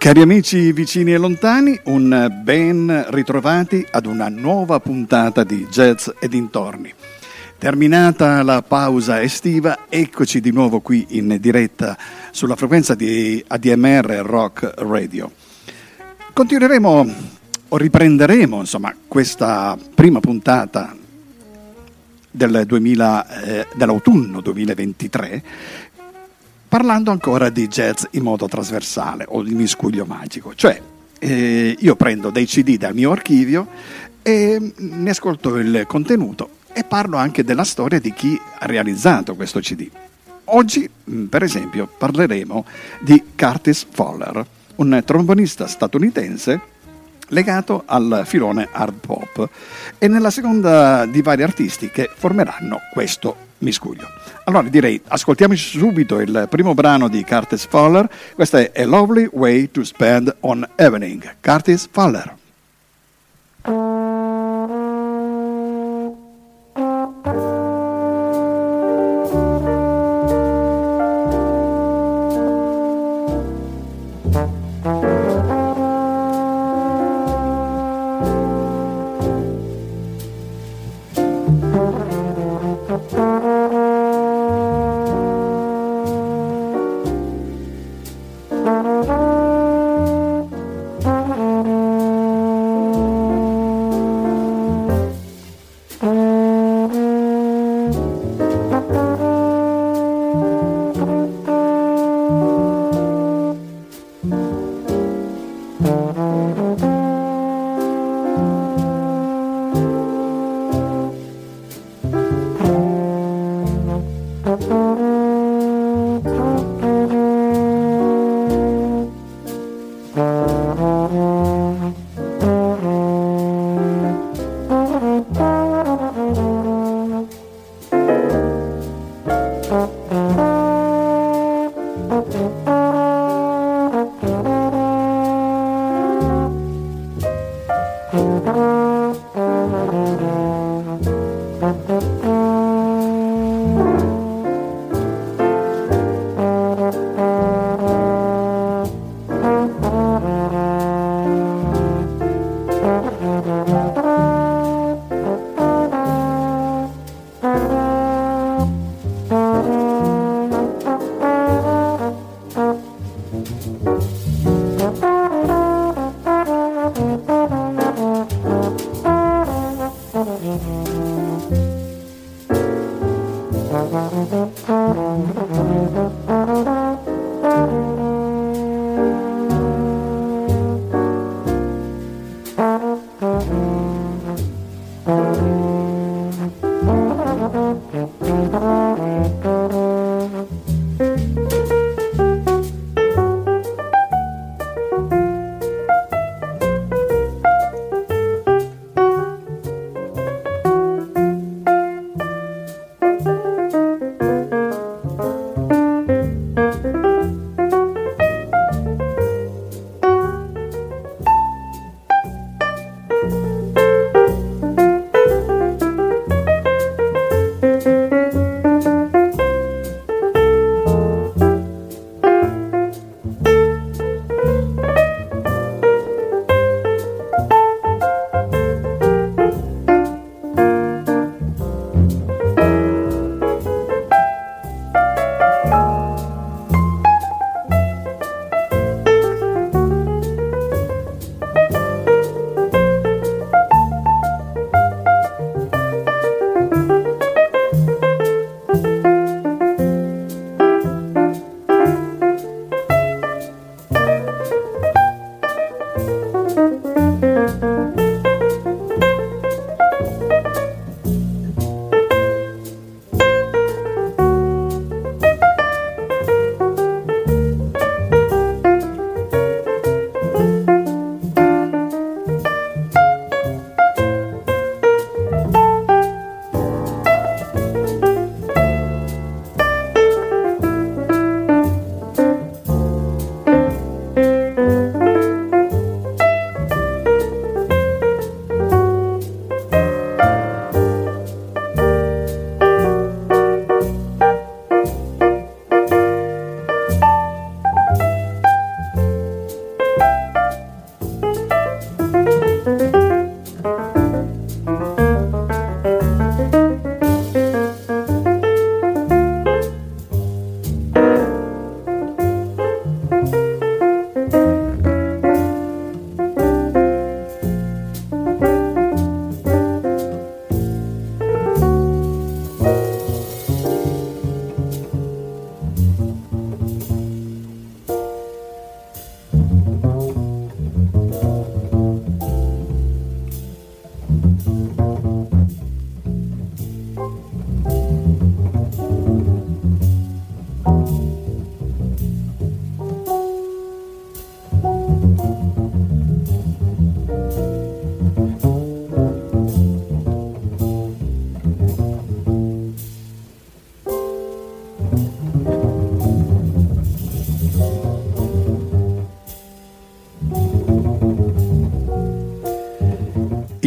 Cari amici vicini e lontani, un ben ritrovati ad una nuova puntata di Jazz e Dintorni. Terminata la pausa estiva, eccoci di nuovo qui in diretta sulla frequenza di ADMR Rock Radio. Continueremo o riprenderemo, insomma, questa prima puntata dell'autunno 2023 parlando ancora di jazz in modo trasversale o di miscuglio magico, cioè io prendo dei CD dal mio archivio e ne ascolto il contenuto e parlo anche della storia di chi ha realizzato questo CD. Oggi, per esempio, parleremo di Curtis Fuller, un trombonista statunitense legato al filone hard pop, e nella seconda di vari artisti che formeranno questo miscuglio. Allora direi, ascoltiamoci subito il primo brano di Curtis Fuller. Questa è A Lovely Way to Spend an Evening, Curtis Fuller.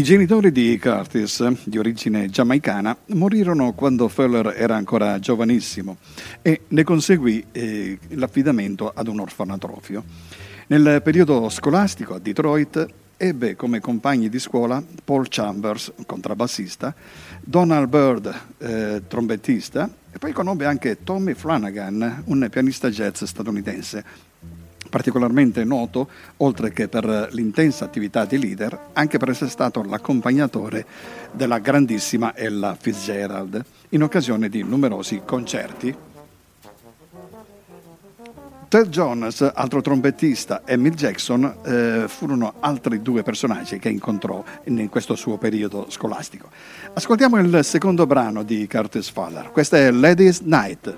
I genitori di Curtis, di origine giamaicana, morirono quando Fuller era ancora giovanissimo e ne conseguì l'affidamento ad un orfanatrofio. Nel periodo scolastico a Detroit ebbe come compagni di scuola Paul Chambers, contrabbassista, Donald Byrd, trombettista, e poi conobbe anche Tommy Flanagan, un pianista jazz statunitense, particolarmente noto, oltre che per l'intensa attività di leader, anche per essere stato l'accompagnatore della grandissima Ella Fitzgerald, in occasione di numerosi concerti. Ted Jones, altro trombettista, e Milt Jackson furono altri due personaggi che incontrò in questo suo periodo scolastico. Ascoltiamo il secondo brano di Curtis Fuller. Questa è Ladies' Night.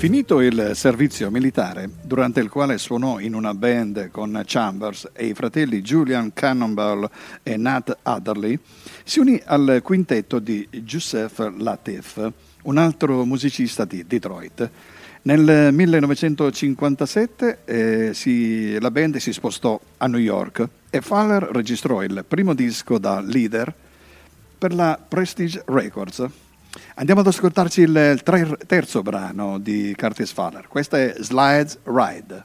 Finito il servizio militare, durante il quale suonò in una band con Chambers e i fratelli Julian Cannonball e Nat Adderley, si unì al quintetto di Joseph Latif, un altro musicista di Detroit. Nel 1957 la band si spostò a New York e Fuller registrò il primo disco da leader per la Prestige Records. Andiamo ad ascoltarci il terzo brano di Curtis Fuller. Questa è Slide Ride.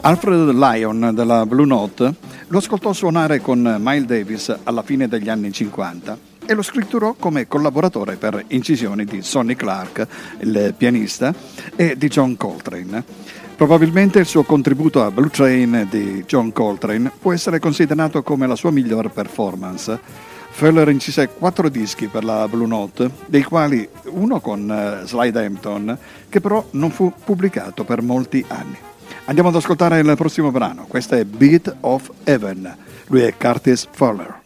Alfred Lyon della Blue Note lo ascoltò suonare con Miles Davis alla fine degli anni 50 e lo scritturò come collaboratore per incisioni di Sonny Clark, il pianista, e di John Coltrane. Probabilmente il suo contributo a Blue Train di John Coltrane può essere considerato come la sua miglior performance. Fuller incise 4 dischi per la Blue Note, dei quali uno con Slide Hampton, che però non fu pubblicato per molti anni. Andiamo ad ascoltare il prossimo brano, questa è Beat of Heaven, lui è Curtis Fuller.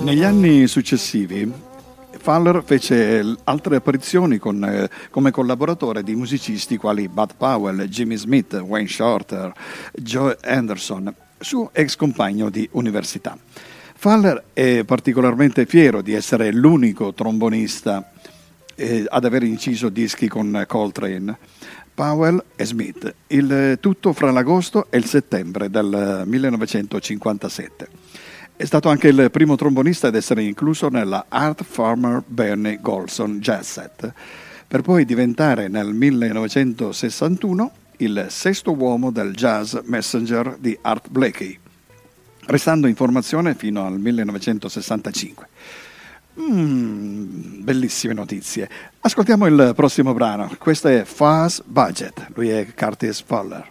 Negli anni successivi Fuller fece altre apparizioni come collaboratore di musicisti quali Bud Powell, Jimmy Smith, Wayne Shorter, Joe Anderson, suo ex compagno di università. Fuller è particolarmente fiero di essere l'unico trombonista ad aver inciso dischi con Coltrane, Powell e Smith, il tutto fra l'agosto e il settembre del 1957. È stato anche il primo trombonista ad essere incluso nella Art Farmer Benny Golson Jazz Set, per poi diventare nel 1961 il sesto uomo del Jazz Messenger di Art Blakey, restando in formazione fino al 1965. Bellissime notizie. Ascoltiamo il prossimo brano. Questo è Fast Budget. Lui è Curtis Fuller.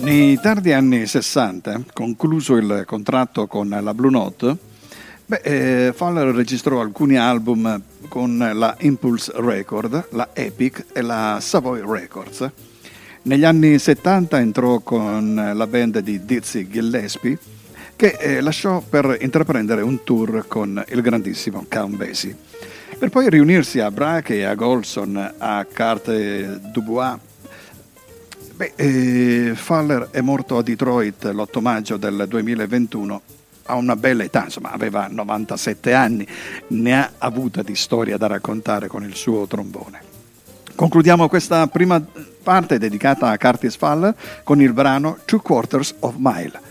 Nei tardi anni 60, concluso il contratto con la Blue Note, Fuller registrò alcuni album con la Impulse Record, la Epic e la Savoy Records. Negli anni 70 entrò con la band di Dizzy Gillespie, che lasciò per intraprendere un tour con il grandissimo Count Basie, per poi riunirsi a Bracche, a Golson, a Carte Dubois. Fuller è morto a Detroit l'8 maggio del 2021 a una bella età, insomma aveva 97 anni, ne ha avuta di storia da raccontare con il suo trombone. Concludiamo questa prima parte dedicata a Curtis Fuller con il brano Two Quarters of Mile.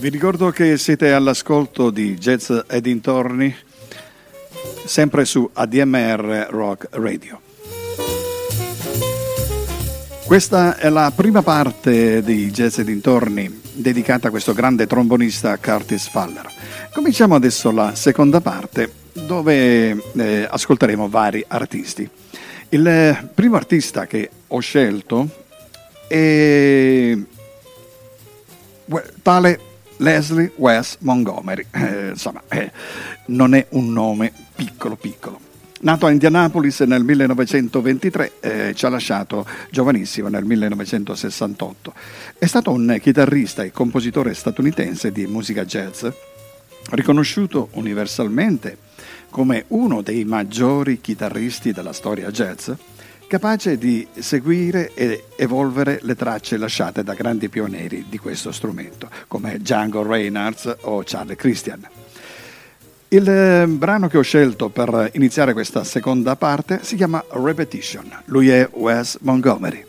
Vi ricordo che siete all'ascolto di Jazz e Dintorni, sempre su ADMR Rock Radio. Questa è la prima parte di Jazz e Dintorni dedicata a questo grande trombonista Curtis Fuller. Cominciamo adesso la seconda parte, dove ascolteremo vari artisti. Il primo artista che ho scelto è tale Leslie Wes Montgomery. Non è un nome piccolo. Nato a Indianapolis nel 1923, ci ha lasciato giovanissimo nel 1968. È stato un chitarrista e compositore statunitense di musica jazz, riconosciuto universalmente come uno dei maggiori chitarristi della storia jazz, capace di seguire e evolvere le tracce lasciate da grandi pionieri di questo strumento, come Django Reinhardt o Charlie Christian. Il brano che ho scelto per iniziare questa seconda parte si chiama Repetition. Lui è Wes Montgomery.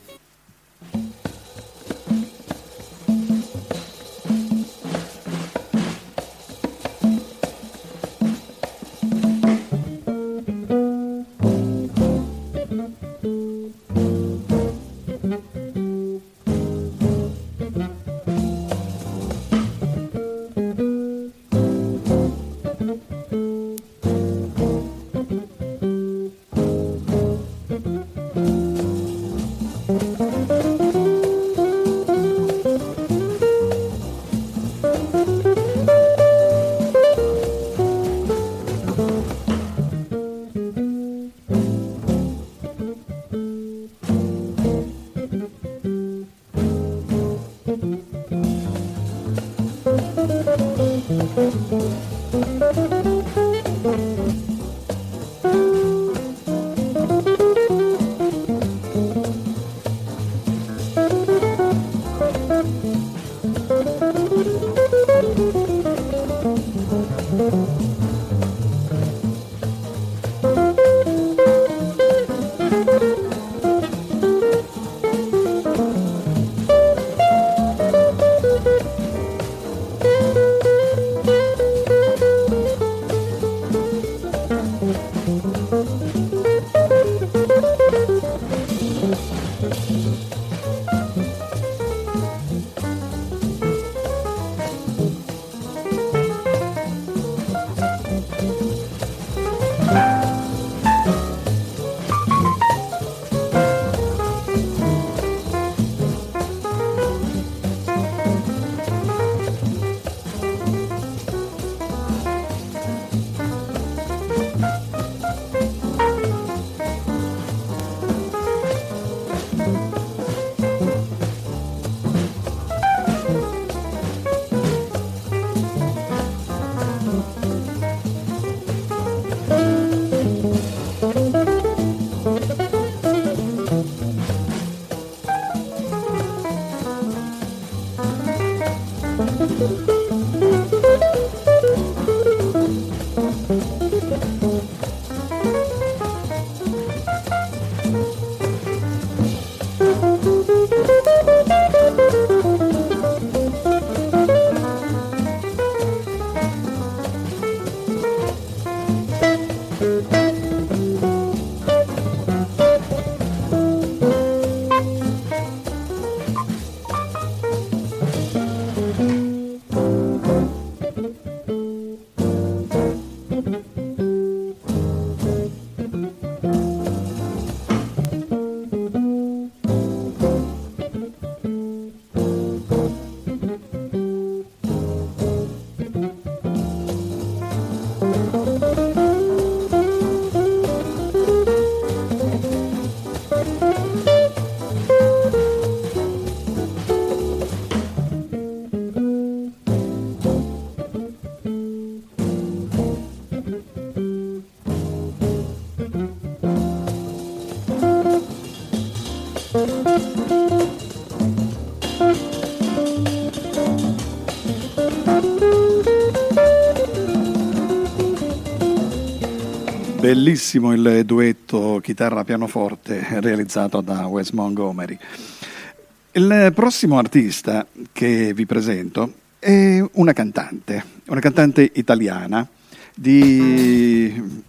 Bellissimo il duetto chitarra-pianoforte realizzato da Wes Montgomery. Il prossimo artista che vi presento è una cantante italiana di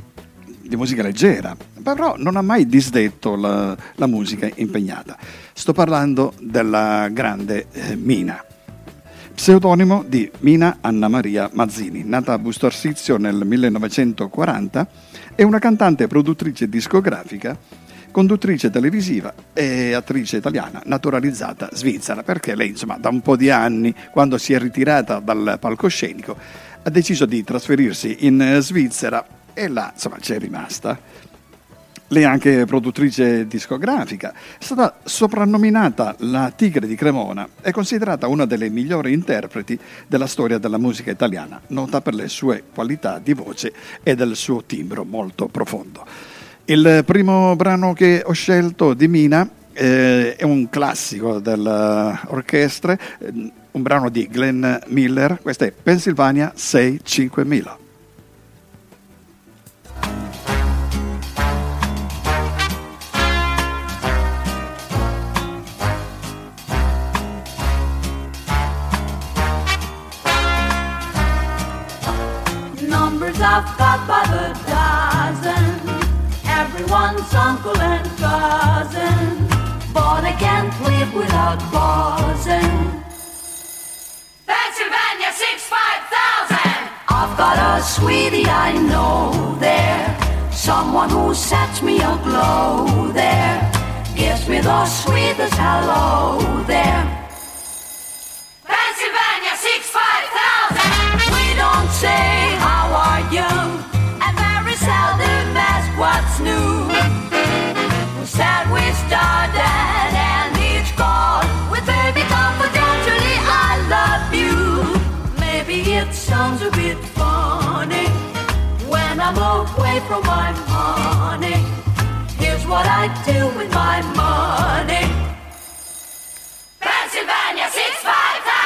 musica leggera, però non ha mai disdetto la musica impegnata. Sto parlando della grande Mina, pseudonimo di Mina Anna Maria Mazzini, nata a Busto Arsizio nel 1940, è una cantante, produttrice discografica, conduttrice televisiva e attrice italiana naturalizzata svizzera, perché lei, insomma, da un po' di anni, quando si è ritirata dal palcoscenico, ha deciso di trasferirsi in Svizzera e là, insomma, c'è rimasta. Lei è anche produttrice discografica, è stata soprannominata la Tigre di Cremona e considerata una delle migliori interpreti della storia della musica italiana, nota per le sue qualità di voce e del suo timbro molto profondo. Il primo brano che ho scelto di Mina è un classico dell'orchestra, un brano di Glenn Miller, questo è Pennsylvania 65000. I've got by the dozen, everyone's uncle and cousin, but I can't live without pausing. Pennsylvania 65000! I've got a sweetie I know there, someone who sets me aglow there, gives me the sweetest hello there. Pennsylvania 65000! We don't say how are you, and very seldom ask what's new. We're sad we started, and each call with baby confidentially I love you. Maybe it sounds a bit funny when I'm away from my money. Here's what I do with my money. Pennsylvania 65000.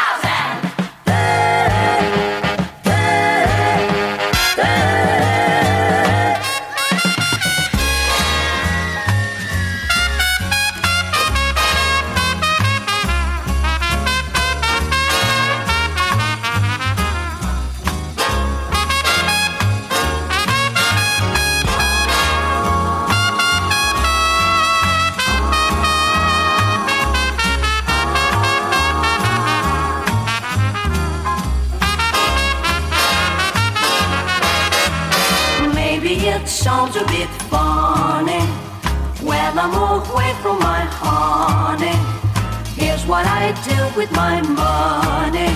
Sounds a bit funny when I'm away from my honey. Here's what I do with my money.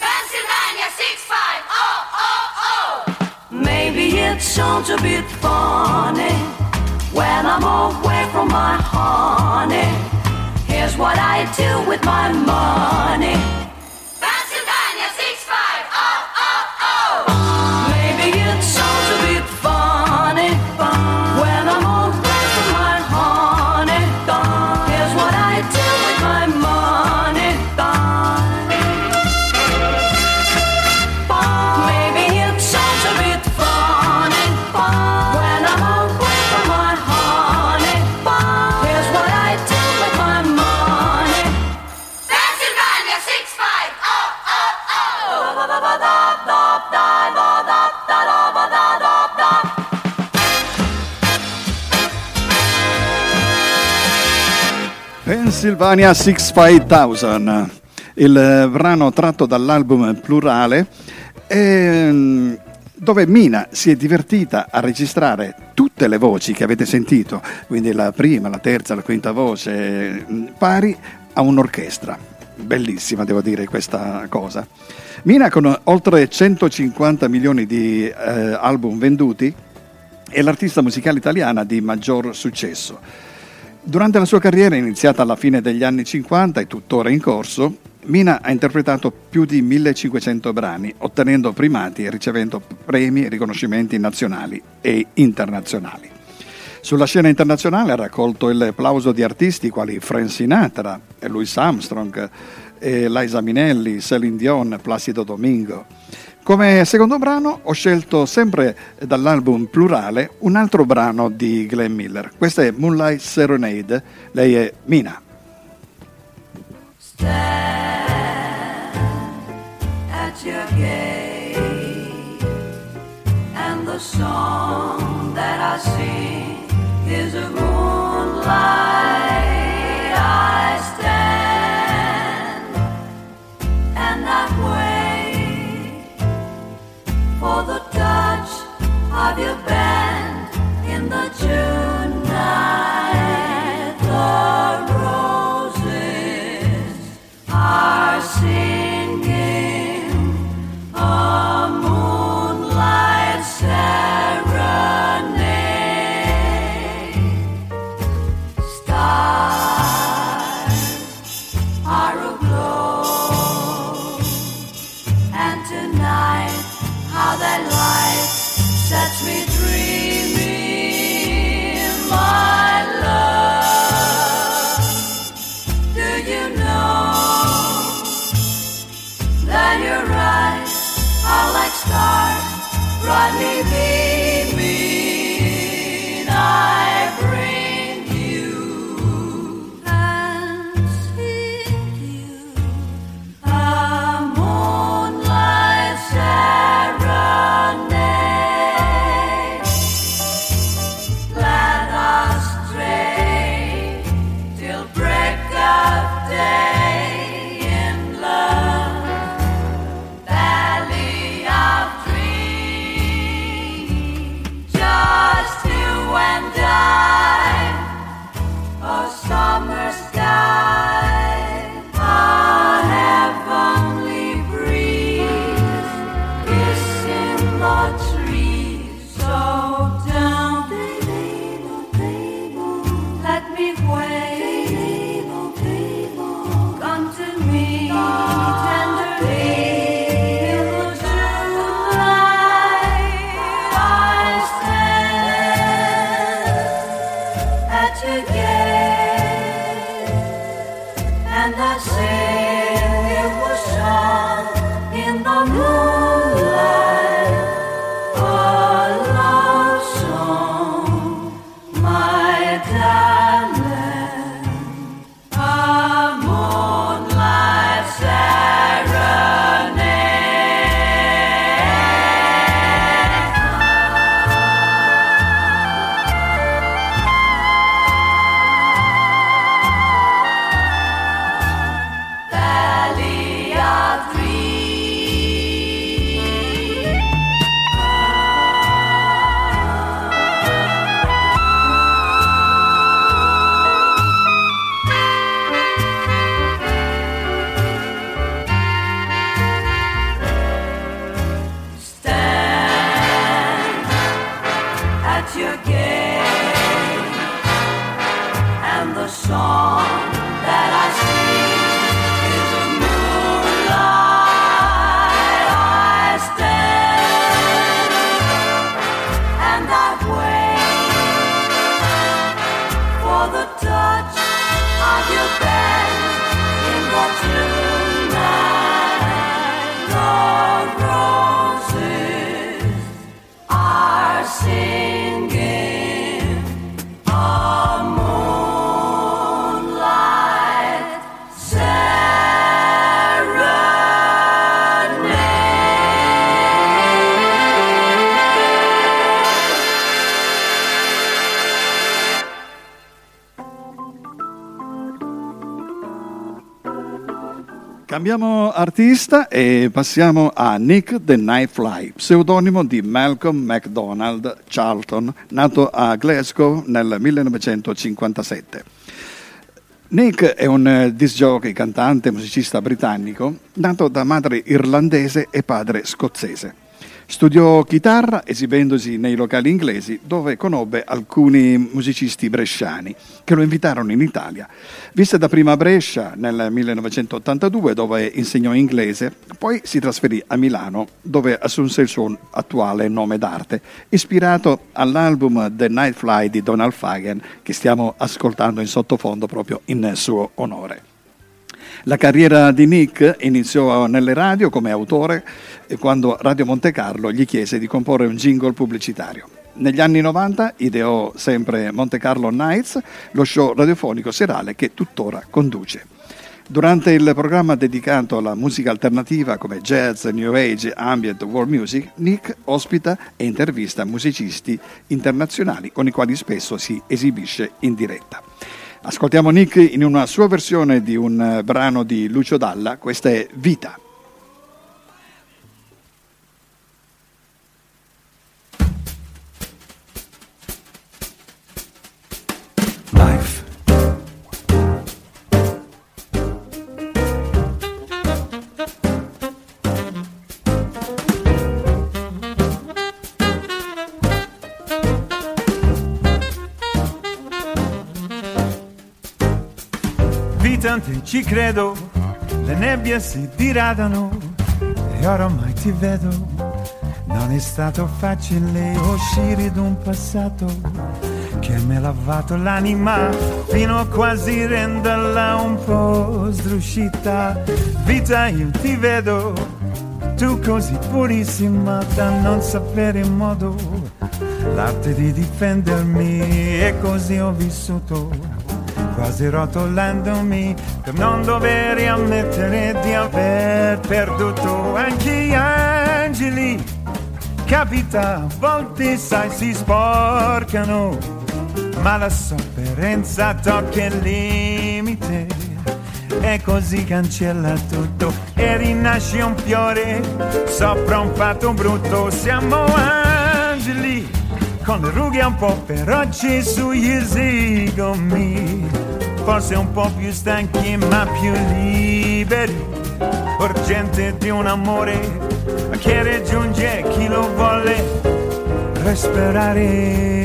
Pennsylvania 65000. Maybe it sounds a bit funny when I'm away from my honey. Here's what I do with my money. Pennsylvania 65000. Maybe it sounds a bit funny. Pennsylvania 65000, il brano tratto dall'album Plurale, dove Mina si è divertita a registrare tutte le voci che avete sentito, quindi la prima, la terza, la quinta voce, pari a un'orchestra. Bellissima, devo dire, questa cosa. Mina, con oltre 150 milioni di album venduti, è l'artista musicale italiana di maggior successo. Durante la sua carriera, iniziata alla fine degli anni 50 e tuttora in corso, Mina ha interpretato più di 1500 brani, ottenendo primati e ricevendo premi e riconoscimenti nazionali e internazionali. Sulla scena internazionale ha raccolto il plauso di artisti quali Frank Sinatra, Louis Armstrong, Liza Minnelli, Céline Dion, Placido Domingo. Come secondo brano ho scelto, sempre dall'album Plurale, un altro brano di Glenn Miller. Questa è Moonlight Serenade, lei è Mina. Stand that you gave, and the song that I sing is a moonlight. I stand and I wait for the touch of your band in the June night. The roses are singing. Brightly beaming, I bring you and sing you a moonlight serenade. Let us stray till break of day in love, valley of dreams. Just you and I, a summer sky, a heavenly breeze, kissing the trees. So down, let me wait, come to me tenderly. Cambiamo artista e passiamo a Nick the Knifefly, pseudonimo di Malcolm MacDonald Charlton, nato a Glasgow nel 1957. Nick è un disc jockey, cantante e musicista britannico, nato da madre irlandese e padre scozzese. Studiò chitarra esibendosi nei locali inglesi, dove conobbe alcuni musicisti bresciani che lo invitarono in Italia. Visse dapprima a Brescia nel 1982, dove insegnò inglese, poi si trasferì a Milano, dove assunse il suo attuale nome d'arte, ispirato all'album The Knifefly di Donald Fagen, che stiamo ascoltando in sottofondo proprio in suo onore. La carriera di Nick iniziò nelle radio come autore, quando Radio Monte Carlo gli chiese di comporre un jingle pubblicitario. Negli anni 90 ideò sempre Monte Carlo Nights, lo show radiofonico serale che tuttora conduce. Durante il programma dedicato alla musica alternativa come jazz, new age, ambient, world music, Nick ospita e intervista musicisti internazionali con i quali spesso si esibisce in diretta. Ascoltiamo Nick in una sua versione di un brano di Lucio Dalla, questa è Vita. Ci credo, le nebbie si diradano e oramai ti vedo. Non è stato facile uscire d'un passato che mi ha lavato l'anima fino a quasi renderla un po' sdruscita. Vita, io ti vedo, tu così purissima da non sapere in modo l'arte di difendermi, e così ho vissuto, quasi rotolandomi per non dover ammettere di aver perduto. Anche gli angeli, capita, a volte sai si sporcano, ma la sofferenza tocca il limite e così cancella tutto e rinasce un fiore sopra un fatto brutto. Siamo angeli con le rughe un po' feroci sugli zigomi, forse un po' più stanchi ma più liberi, urgente di un amore che raggiunge chi lo vuole respirare.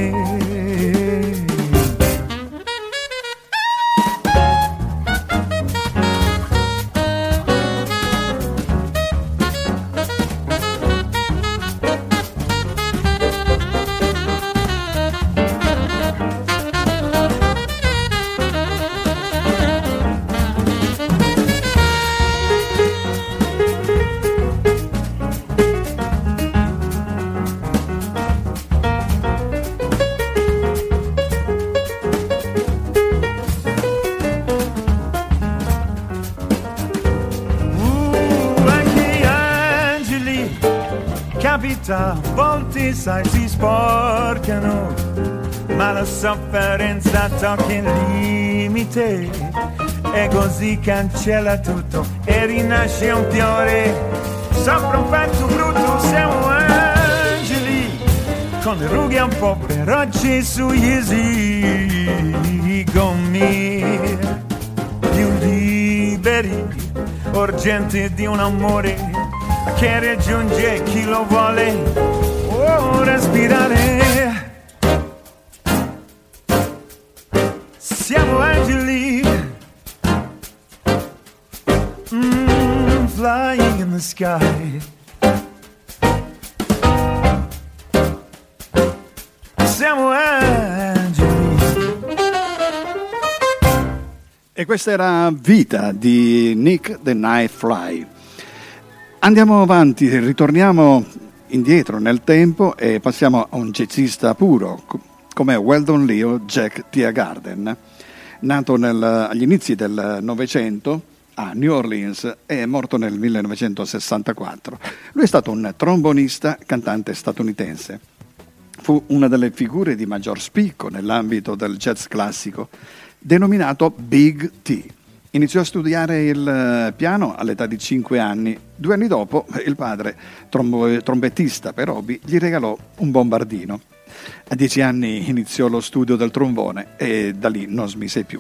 A volte sai si sporcano, ma la sofferenza tocca il limite e così cancella tutto e rinasce un fiore sopra un fatto brutto. Siamo angeli con le rughe un po' feroci sugli zigomi, più liberi, urgenti di un amore che raggiunge chi lo vuole respirare. Siamo angeli, flying in the sky. Siamo angeli. E questa era Vita di Nick the Nightfly. Andiamo avanti, ritorniamo indietro nel tempo e passiamo a un jazzista puro, come Weldon Leo Jack Teagarden, nato agli inizi del Novecento a New Orleans e morto nel 1964. Lui è stato un trombonista, cantante statunitense. Fu una delle figure di maggior spicco nell'ambito del jazz classico, denominato Big T. Iniziò a studiare il piano all'età di 5 anni. 2 anni dopo, il padre, trombettista per hobby, gli regalò un bombardino. A 10 anni iniziò lo studio del trombone e da lì non smise più.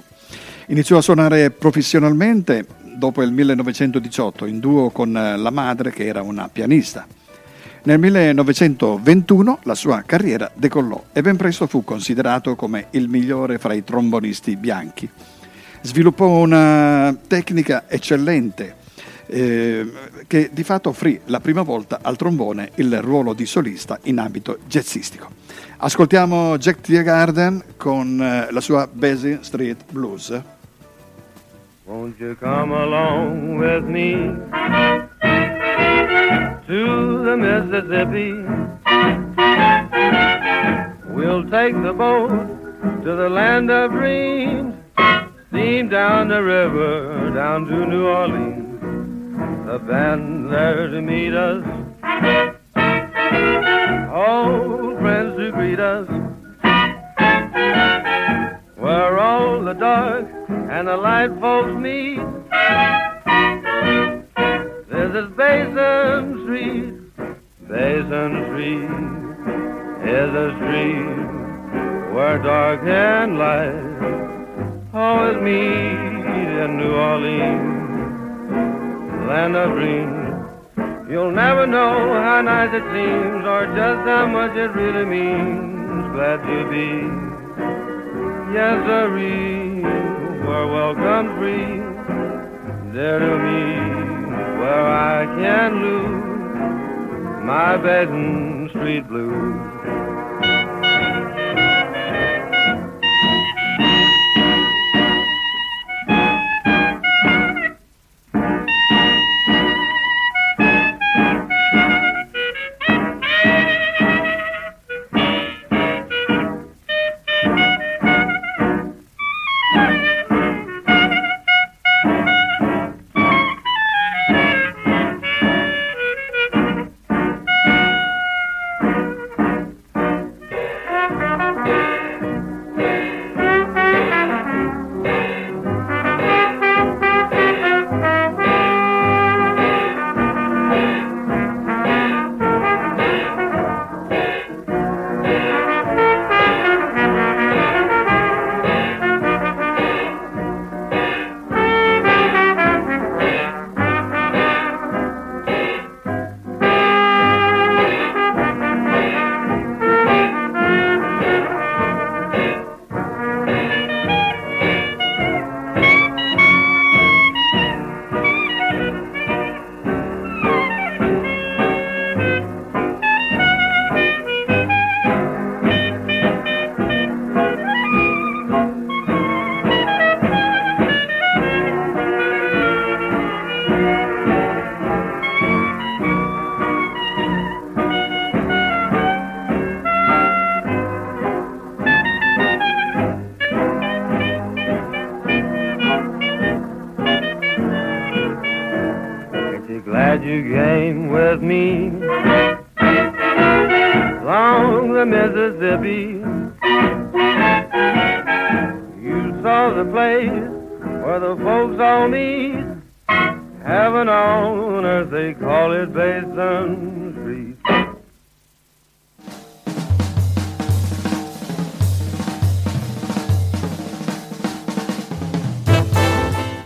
Iniziò a suonare professionalmente dopo il 1918 in duo con la madre, che era una pianista. Nel 1921 la sua carriera decollò e ben presto fu considerato come il migliore fra i trombonisti bianchi. Sviluppò una tecnica eccellente che di fatto offrì la prima volta al trombone il ruolo di solista in ambito jazzistico. Ascoltiamo Jack Teagarden con la sua Basin Street Blues. Won't you come along with me to the Mississippi? We'll take the boat to the land of dreams. steamed down the river, down to New Orleans. The band there to meet us, old friends to greet us, where all the dark and the light folks meet. This is Basin Street. Basin Street is a street where dark and light always meet in New Orleans, land of dreams. You'll never know how nice it seems or just how much it really means. Glad to be, yes, sirree, where welcome free, there to me, where I can lose my Basin Street blues.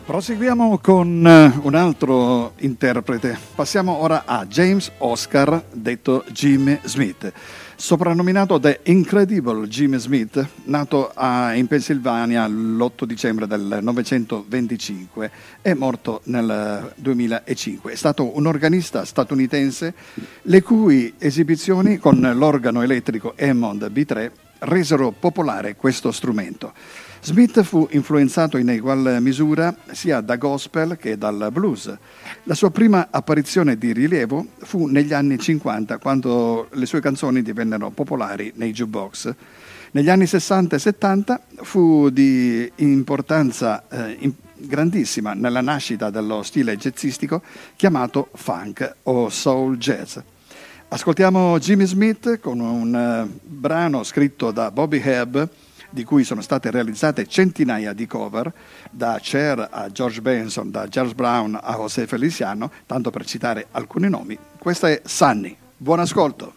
Proseguiamo con un altro interprete. Passiamo ora a James Oscar, detto Jimmy Smith, soprannominato The Incredible Jimmy Smith, nato in Pennsylvania l'8 dicembre del 1925 e morto nel 2005. È stato un organista statunitense le cui esibizioni con l'organo elettrico Hammond B3 resero popolare questo strumento. Smith fu influenzato in egual misura sia da gospel che dal blues. La sua prima apparizione di rilievo fu negli anni 50, quando le sue canzoni divennero popolari nei jukebox. Negli anni 60 e 70 fu di importanza grandissima nella nascita dello stile jazzistico chiamato funk o soul jazz. Ascoltiamo Jimmy Smith con un brano scritto da Bobby Hebb, di cui sono state realizzate centinaia di cover, da Cher a George Benson, da Charles Brown a José Feliciano, tanto per citare alcuni nomi. Questa è Sunny. Buon ascolto.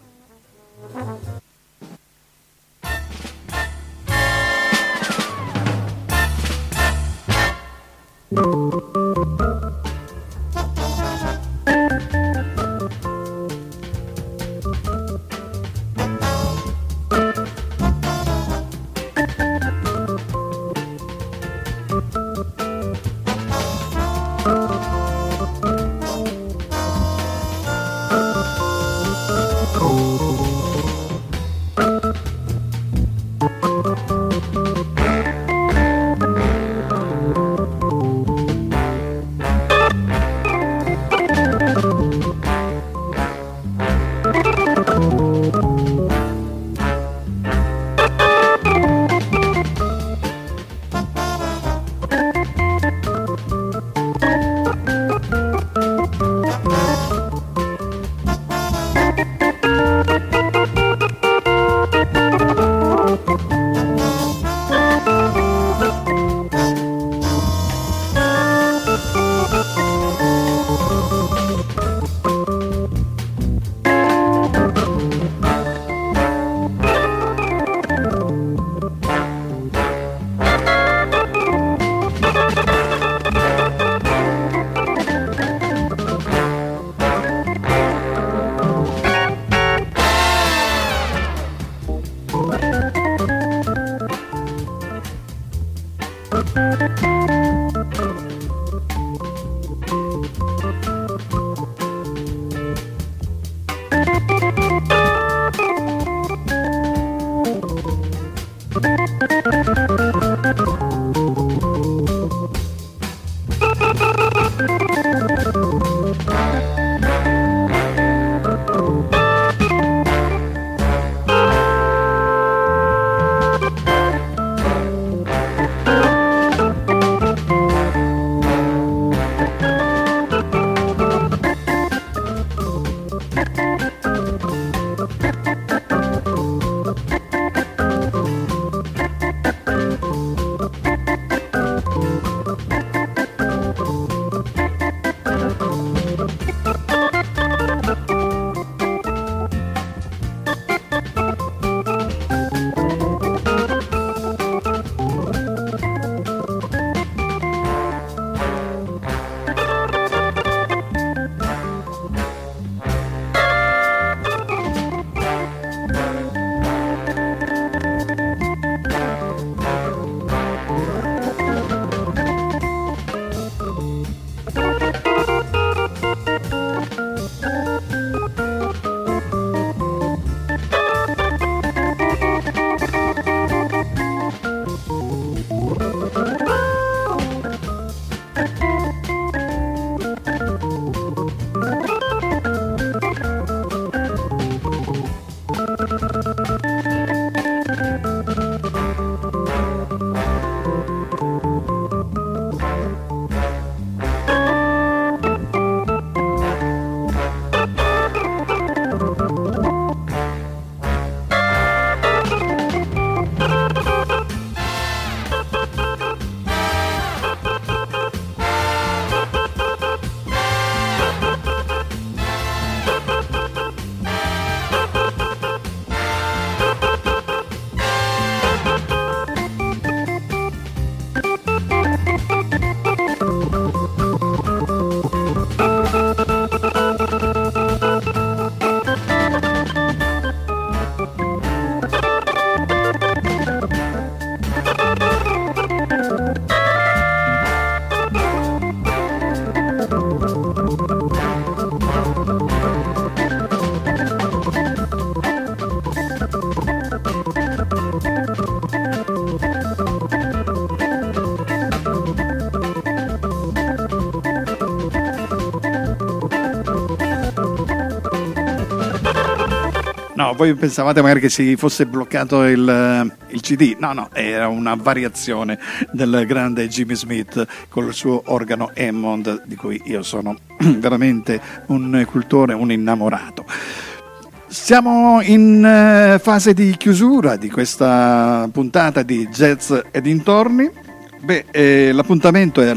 No, voi pensavate magari che si fosse bloccato il CD. No, no, era una variazione del grande Jimmy Smith con il suo organo Hammond, di cui io sono veramente un cultore, un innamorato. Siamo in fase di chiusura di questa puntata di Jazz e Dintorni. Beh, l'appuntamento è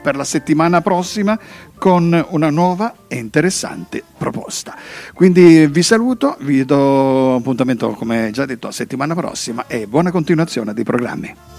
per la settimana prossima con una nuova e interessante proposta. Quindi vi saluto, vi do appuntamento, come già detto, a settimana prossima e buona continuazione dei programmi.